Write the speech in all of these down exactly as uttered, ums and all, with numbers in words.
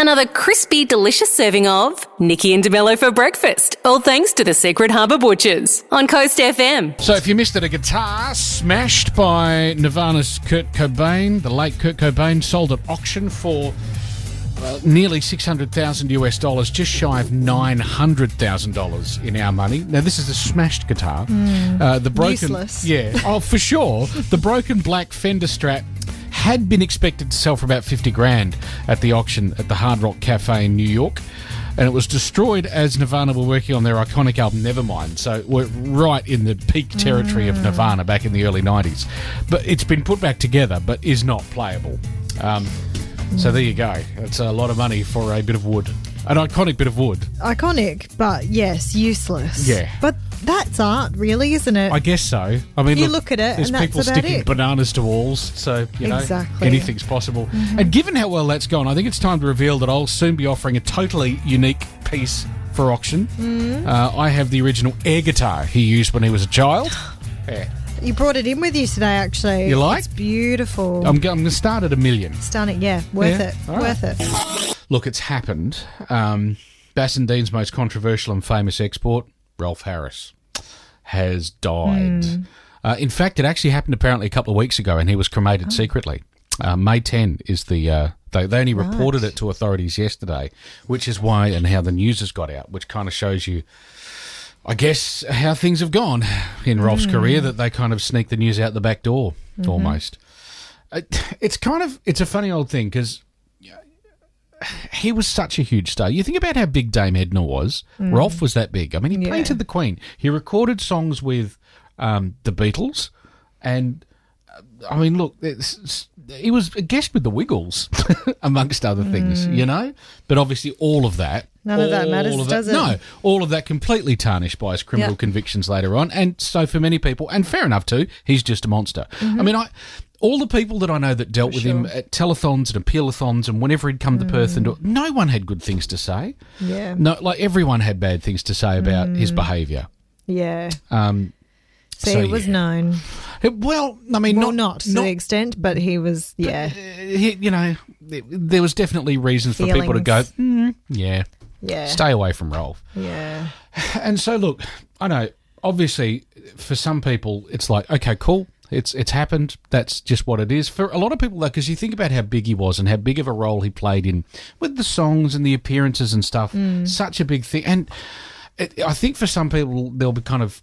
Another crispy, delicious serving of Nikki and de Mello for breakfast, all thanks to the Secret Harbour Butchers on Coast F M. So if you missed it, a guitar smashed by Nirvana's Kurt Cobain, the late Kurt Cobain, sold at auction for well, nearly six hundred thousand US dollars, just shy of nine hundred thousand dollars in our money. Now, this is a smashed guitar. Mm, uh, the broken, useless. Yeah, oh, for sure. The broken black Fender Strat had been expected to sell for about fifty grand at the auction at the Hard Rock Cafe in New York, and it was destroyed as Nirvana were working on their iconic album Nevermind. So we're right in the peak territory mm. of Nirvana back in the early nineties. But it's been put back together but is not playable. Um, so there you go. It's a lot of money for a bit of wood. An iconic bit of wood. Iconic, but yes, useless. Yeah. But that's art, really, isn't it? I guess so. I mean, you look, look at it, there's and that's people about sticking it. Bananas to walls, so you know exactly. anything's possible. Mm-hmm. And given how well that's gone, I think it's time to reveal that I'll soon be offering a totally unique piece for auction. Mm-hmm. Uh, I have the original air guitar he used when he was a child. Yeah. You brought it in with you today, actually. You like? It's beautiful. I'm, I'm going to start at a million. Start it, yeah. Worth yeah. it. All right. Worth it. Look, it's happened. Um, Bass and Dean's most controversial and famous export, Rolf Harris, has died. Mm. Uh, in fact, it actually happened apparently a couple of weeks ago, and he was cremated oh. secretly. Uh, May tenth is the... Uh, They, they only reported right. it to authorities yesterday, which is why and how the news has got out, which kind of shows you... I guess how things have gone in Rolf's mm. career, that they kind of sneak the news out the back door mm-hmm. almost. It, it's kind of, it's a funny old thing because he was such a huge star. You think about how big Dame Edna was. Mm. Rolf was that big. I mean, he yeah. painted the Queen. He recorded songs with um, the Beatles and, uh, I mean, look, it's, it's, he was a guest with the Wiggles amongst other things, mm. you know, but obviously all of that. None all of that matters, of that, does it? No, all of that completely tarnished by his criminal yep. convictions later on, and so for many people, and fair enough too, he's just a monster. Mm-hmm. I mean, I all the people that I know that dealt for with sure. him at telethons and appealathons and whenever he'd come mm. to Perth, and do, no one had good things to say. Yeah, no, like everyone had bad things to say about mm. his behaviour. Yeah. Um. So, so it was yeah. known. It, well, I mean, well, not, not to not, the extent, but he was, yeah. But, uh, he, you know, it, there was definitely reasons Feelings. for people to go, mm, yeah. Yeah. Stay away from Rolf. Yeah. And so, look, I know, obviously, for some people, it's like, okay, cool, it's it's happened, that's just what it is. For a lot of people, though, because you think about how big he was and how big of a role he played in with the songs and the appearances and stuff, mm. such a big thing. And it, I think for some people, they'll be kind of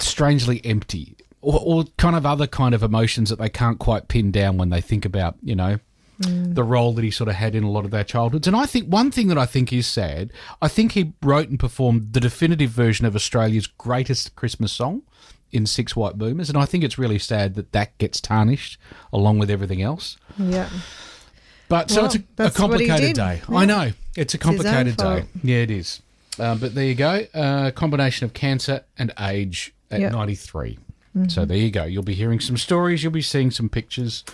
strangely empty or, or kind of other kind of emotions that they can't quite pin down when they think about, you know, Mm. the role that he sort of had in a lot of their childhoods. And I think one thing that I think is sad, I think he wrote and performed the definitive version of Australia's greatest Christmas song in Six White Boomers, and I think it's really sad that that gets tarnished along with everything else. Yeah. But well, so it's a, a complicated day. Yeah. I know. It's a complicated it's day. Yeah, it is. Uh, but there you go. A uh, combination of cancer and age at yep. ninety-three. Mm-hmm. So there you go. You'll be hearing some stories. You'll be seeing some pictures.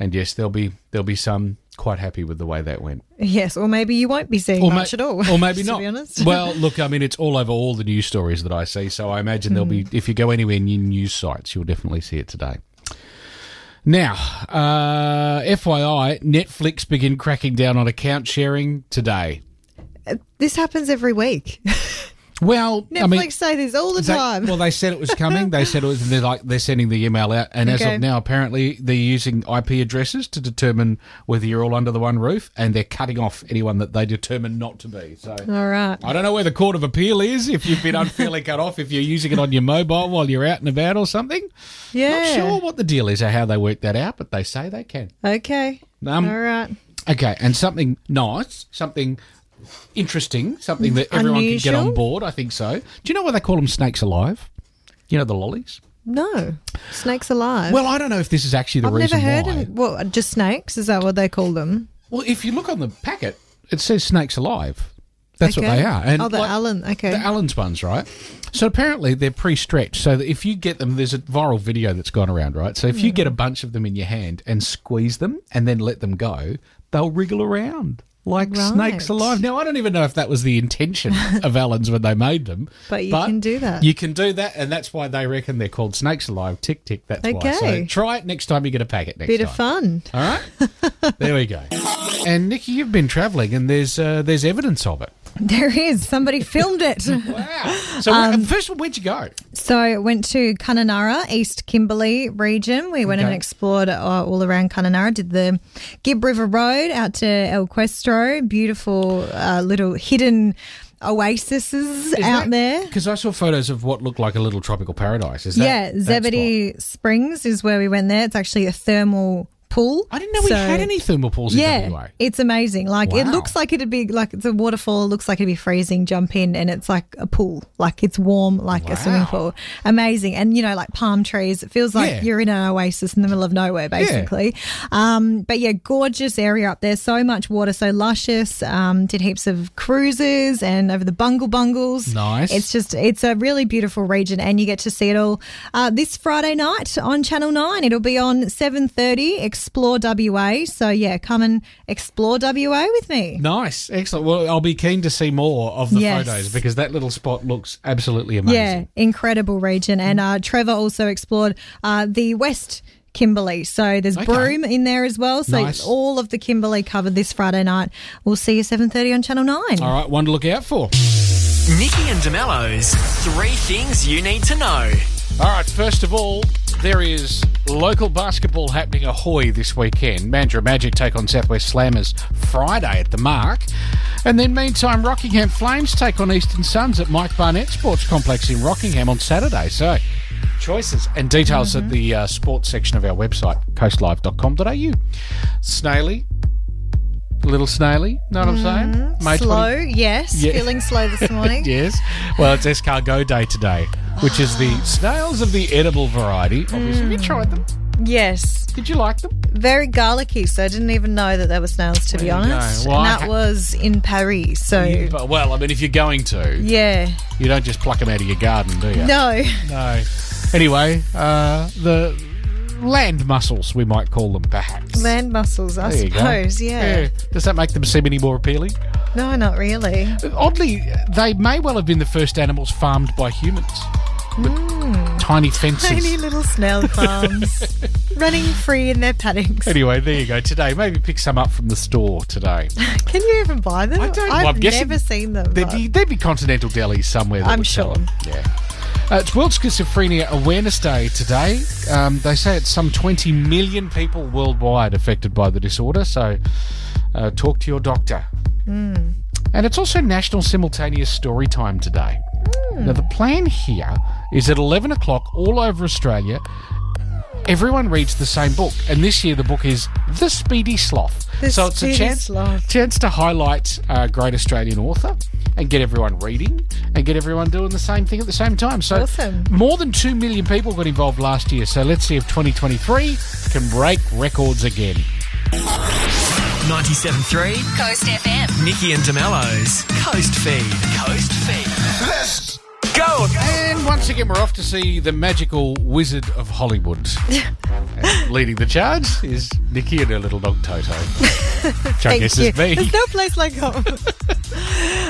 And yes, there'll be there'll be some quite happy with the way that went. Yes, or maybe you won't be seeing or much ma- at all. Or maybe not. To be honest. Well, look, I mean, it's all over all the news stories that I see, so I imagine there'll be, if you go anywhere in news sites, you'll definitely see it today. Now, uh, F Y I, Netflix begin cracking down on account sharing today. Uh, this happens every week. Well, Netflix I mean, say this all the they, time. Well, they said it was coming. They said it was. They're like they're sending the email out, and okay. as of now, apparently they're using I P addresses to determine whether you're all under the one roof, and they're cutting off anyone that they determine not to be. So, all right. I don't know where the Court of Appeal is if you've been unfairly cut off if you're using it on your mobile while you're out and about or something. Yeah, not sure what the deal is or how they work that out, but they say they can. Okay. Um, all right. Okay, and something nice, something. Interesting, something that everyone Unusual? could get on board, I think so. Do you know why they call them Snakes Alive? You know, the lollies? No, Snakes Alive. Well, I don't know if this is actually the I've reason why. I've never heard of Well, just snakes? Is that what they call them? Well, if you look on the packet, it says Snakes Alive. That's okay. what they are. And oh, the like, Allen, okay. The Allen's ones, right? So apparently they're pre-stretched. So that if you get them, there's a viral video that's gone around, right? So if mm. you get a bunch of them in your hand and squeeze them and then let them go, they'll wriggle around. like right. Snakes Alive. Now, I don't even know if that was the intention of Allen's when they made them. But you but can do that. You can do that, and that's why they reckon they're called Snakes Alive. Tick, tick, that's okay. why. So try it next time you get a packet next Bit time. Bit of fun. All right? There we go. And, Nikki, you've been travelling, and there's uh, there's evidence of it. There is. Somebody filmed it. Wow. So um, first of all, where'd you go? So I went to Kununurra, East Kimberley region. We went okay. and explored uh, all around Kununurra, did the Gibb River Road out to El Questro, beautiful uh, little hidden oases is out that, there. Because I saw photos of what looked like a little tropical paradise. Is that Yeah, Zebedee Springs is where we went there. It's actually a thermal pool. I didn't know so, we had any thermal pools in yeah, W A. It's amazing. Like wow. it looks like it'd be like it's a waterfall, it looks like it'd be freezing, jump in and it's like a pool. Like it's warm like wow. a swimming pool. Amazing. And you know, like palm trees. It feels like yeah. you're in an oasis in the middle of nowhere basically. Yeah. Um but yeah, gorgeous area up there. So much water, so luscious. Um did heaps of cruises and over the Bungle Bungles. Nice. It's just it's a really beautiful region and you get to see it all uh, this Friday night on Channel nine. It'll be on seven thirty. Explore W A. So, yeah, come and explore W A with me. Nice. Excellent. Well, I'll be keen to see more of the yes. photos because that little spot looks absolutely amazing. Yeah, incredible region. And uh, Trevor also explored uh, the West Kimberley. So there's okay. Broome in there as well. So nice. All of the Kimberley covered this Friday night. We'll see you seven thirty on Channel nine. All right, one to look out for. Nikki and de Mello's Three Things You Need to Know. All right, first of all, there is local basketball happening ahoy this weekend. Mandra Magic take on Southwest Slammers Friday at the Mark. And then meantime, Rockingham Flames take on Eastern Suns at Mike Barnett Sports Complex in Rockingham on Saturday. So choices and details mm-hmm. at the uh, sports section of our website, coast live dot com dot a u. Snaily. Little snaily, know what I'm mm, saying? May slow, twenty- yes. Yeah. Feeling slow this morning. Yes. Well, it's Escargot Day today, which is the snails of the edible variety. Obviously, mm. have you tried them? Yes. Did you like them? Very garlicky, so I didn't even know that they were snails, to there be honest. Well, and that ha- was in Paris, so... Yeah, well, I mean, if you're going to... Yeah. You don't just pluck them out of your garden, do you? No. No. Anyway, uh, the... land mussels, we might call them, perhaps. Land mussels, I suppose, yeah. yeah. Does that make them seem any more appealing? No, not really. Oddly, they may well have been the first animals farmed by humans. Mm. Tiny fences. Tiny little snail farms running free in their paddocks. Anyway, there you go. Today, maybe pick some up from the store today. Can you even buy them? I don't I've well, I'm never seen them. There'd be, there'd be continental delis somewhere. That I'm would sure. Them. Yeah. Uh, it's World Schizophrenia Awareness Day today. Um, they say it's some twenty million people worldwide affected by the disorder, so uh, talk to your doctor. Mm. And it's also National Simultaneous Storytime today. Mm. Now, the plan here is at eleven o'clock all over Australia, everyone reads the same book. And this year the book is The Speedy Sloth. The so it's Speedy a chance, Sloth. chance to highlight a great Australian author and get everyone reading and get everyone doing the same thing at the same time. So awesome. More than two million people got involved last year. So let's see if twenty twenty-three can break records again. ninety-seven point three Coast F M. Nikki and de Mello's Coast Feed. Coast Feed. Let's go. And once again, we're off to see the magical Wizard of Hollywood. And leading the charge is Nikki and her little dog Toto. Thank you. There's no place like home.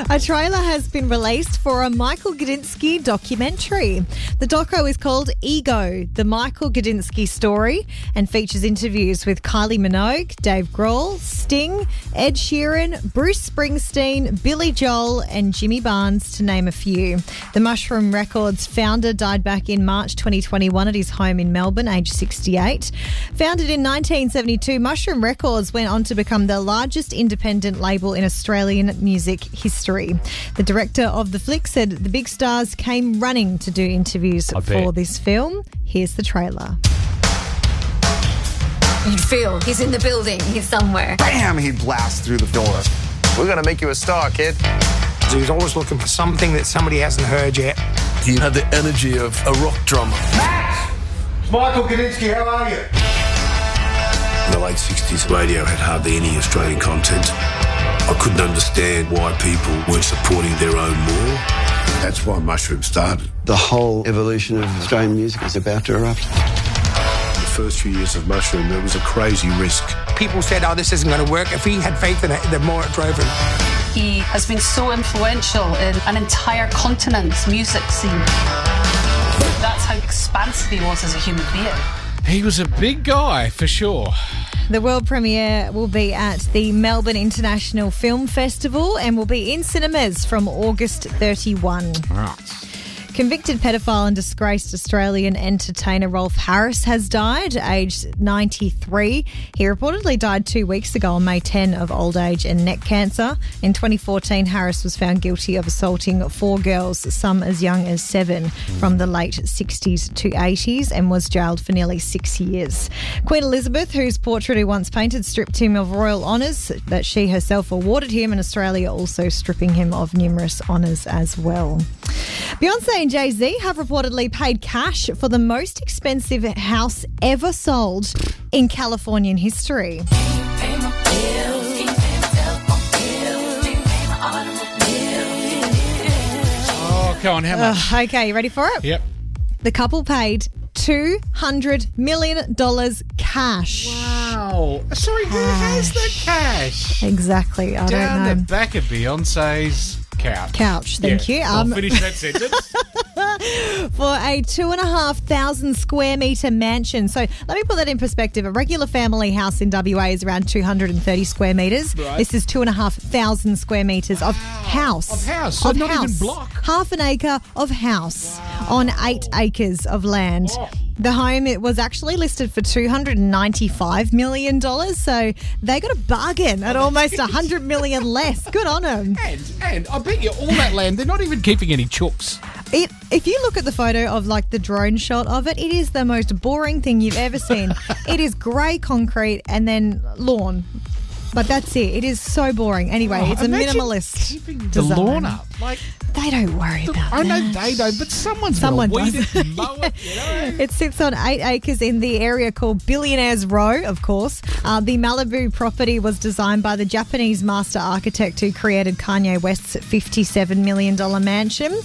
A trailer has been released for a Michael Gudinski documentary. The doco is called Ego, the Michael Gudinski Story, and features interviews with Kylie Minogue, Dave Grohl, Sting, Ed Sheeran, Bruce Springsteen, Billy Joel and Jimmy Barnes, to name a few. The Mushroom Records founder died back in March twenty twenty-one at his home in Melbourne, age sixty-eight. Founded in nineteen seventy-two, Mushroom Records went on to become the largest independent label in Australian music history. The director of the flick said the big stars came running to do interviews for this film. Here's the trailer. You'd feel he's in the building, he's somewhere. Bam! He'd blast through the door. We're going to make you a star, kid. He's always looking for something that somebody hasn't heard yet. He had the energy of a rock drummer. Max! It's Michael Gudinski, how are you? In the late sixties, radio had hardly any Australian content. I couldn't understand why people weren't supporting their own more. That's why Mushroom started. The whole evolution of Australian music is about to erupt. first few years of Mushroom, it was a crazy risk. People said, oh, this isn't going to work. If he had faith in it, the more it drove him. He has been so influential in an entire continent's music scene. That's how expansive he was as a human being. He was a big guy, for sure. The world premiere will be at the Melbourne International Film Festival and will be in cinemas from August thirty-first. All right. Convicted pedophile and disgraced Australian entertainer Rolf Harris has died, aged ninety-three. He reportedly died two weeks ago on May tenth of old age and neck cancer. In twenty fourteen, Harris was found guilty of assaulting four girls, some as young as seven, from the late sixties to eighties and was jailed for nearly six years. Queen Elizabeth, whose portrait he once painted, stripped him of royal honours that she herself awarded him, and Australia also stripping him of numerous honours as well. Beyonce and Jay-Z have reportedly paid cash for the most expensive house ever sold in Californian history. Oh, go on, how much? Uh, okay, you ready for it? Yep. The couple paid two hundred million dollars cash. Wow. Sorry, who has the cash? Exactly, I Down don't know. Down the back of Beyonce's... Couch. Couch, thank yeah. you. I'll um, finish that sentence. For a two and a half thousand square metre mansion. So let me put that in perspective. A regular family house in W A is around two hundred thirty square metres. Right. This is two and a half thousand square metres wow. of house. Of house. So of not house. Even block. Half an acre of house wow. on eight acres of land. Wow. The home, it was actually listed for two hundred ninety-five million dollars, so they got a bargain at almost one hundred million dollars less. Good on them. And, and I bet you all that land, they're not even keeping any chooks. It, if you look at the photo of, like, the drone shot of it, it is the most boring thing you've ever seen. It is grey concrete and then lawn. But that's it. It is so boring. Anyway, oh, it's a minimalist keeping the design. Lawn up. Like, they don't worry the, about it. I know that. They don't, but someone's Someone weed it and mow yeah. it. You know? It sits on eight acres in the area called Billionaires Row, of course. Uh, the Malibu property was designed by the Japanese master architect who created Kanye West's fifty-seven million dollars mansion. Uh,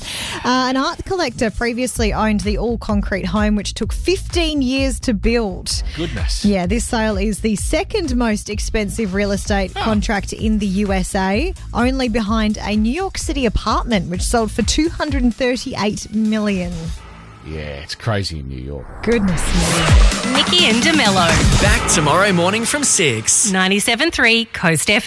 an art collector previously owned the all-concrete home, which took fifteen years to build. Goodness. Yeah, this sale is the second most expensive real estate estate oh. contract in the U S A, only behind a New York City apartment which sold for two hundred thirty-eight million dollars. Yeah, it's crazy in New York. Goodness me. Nikki and de Mello. Back tomorrow morning from six. ninety-seven point three Coast F M.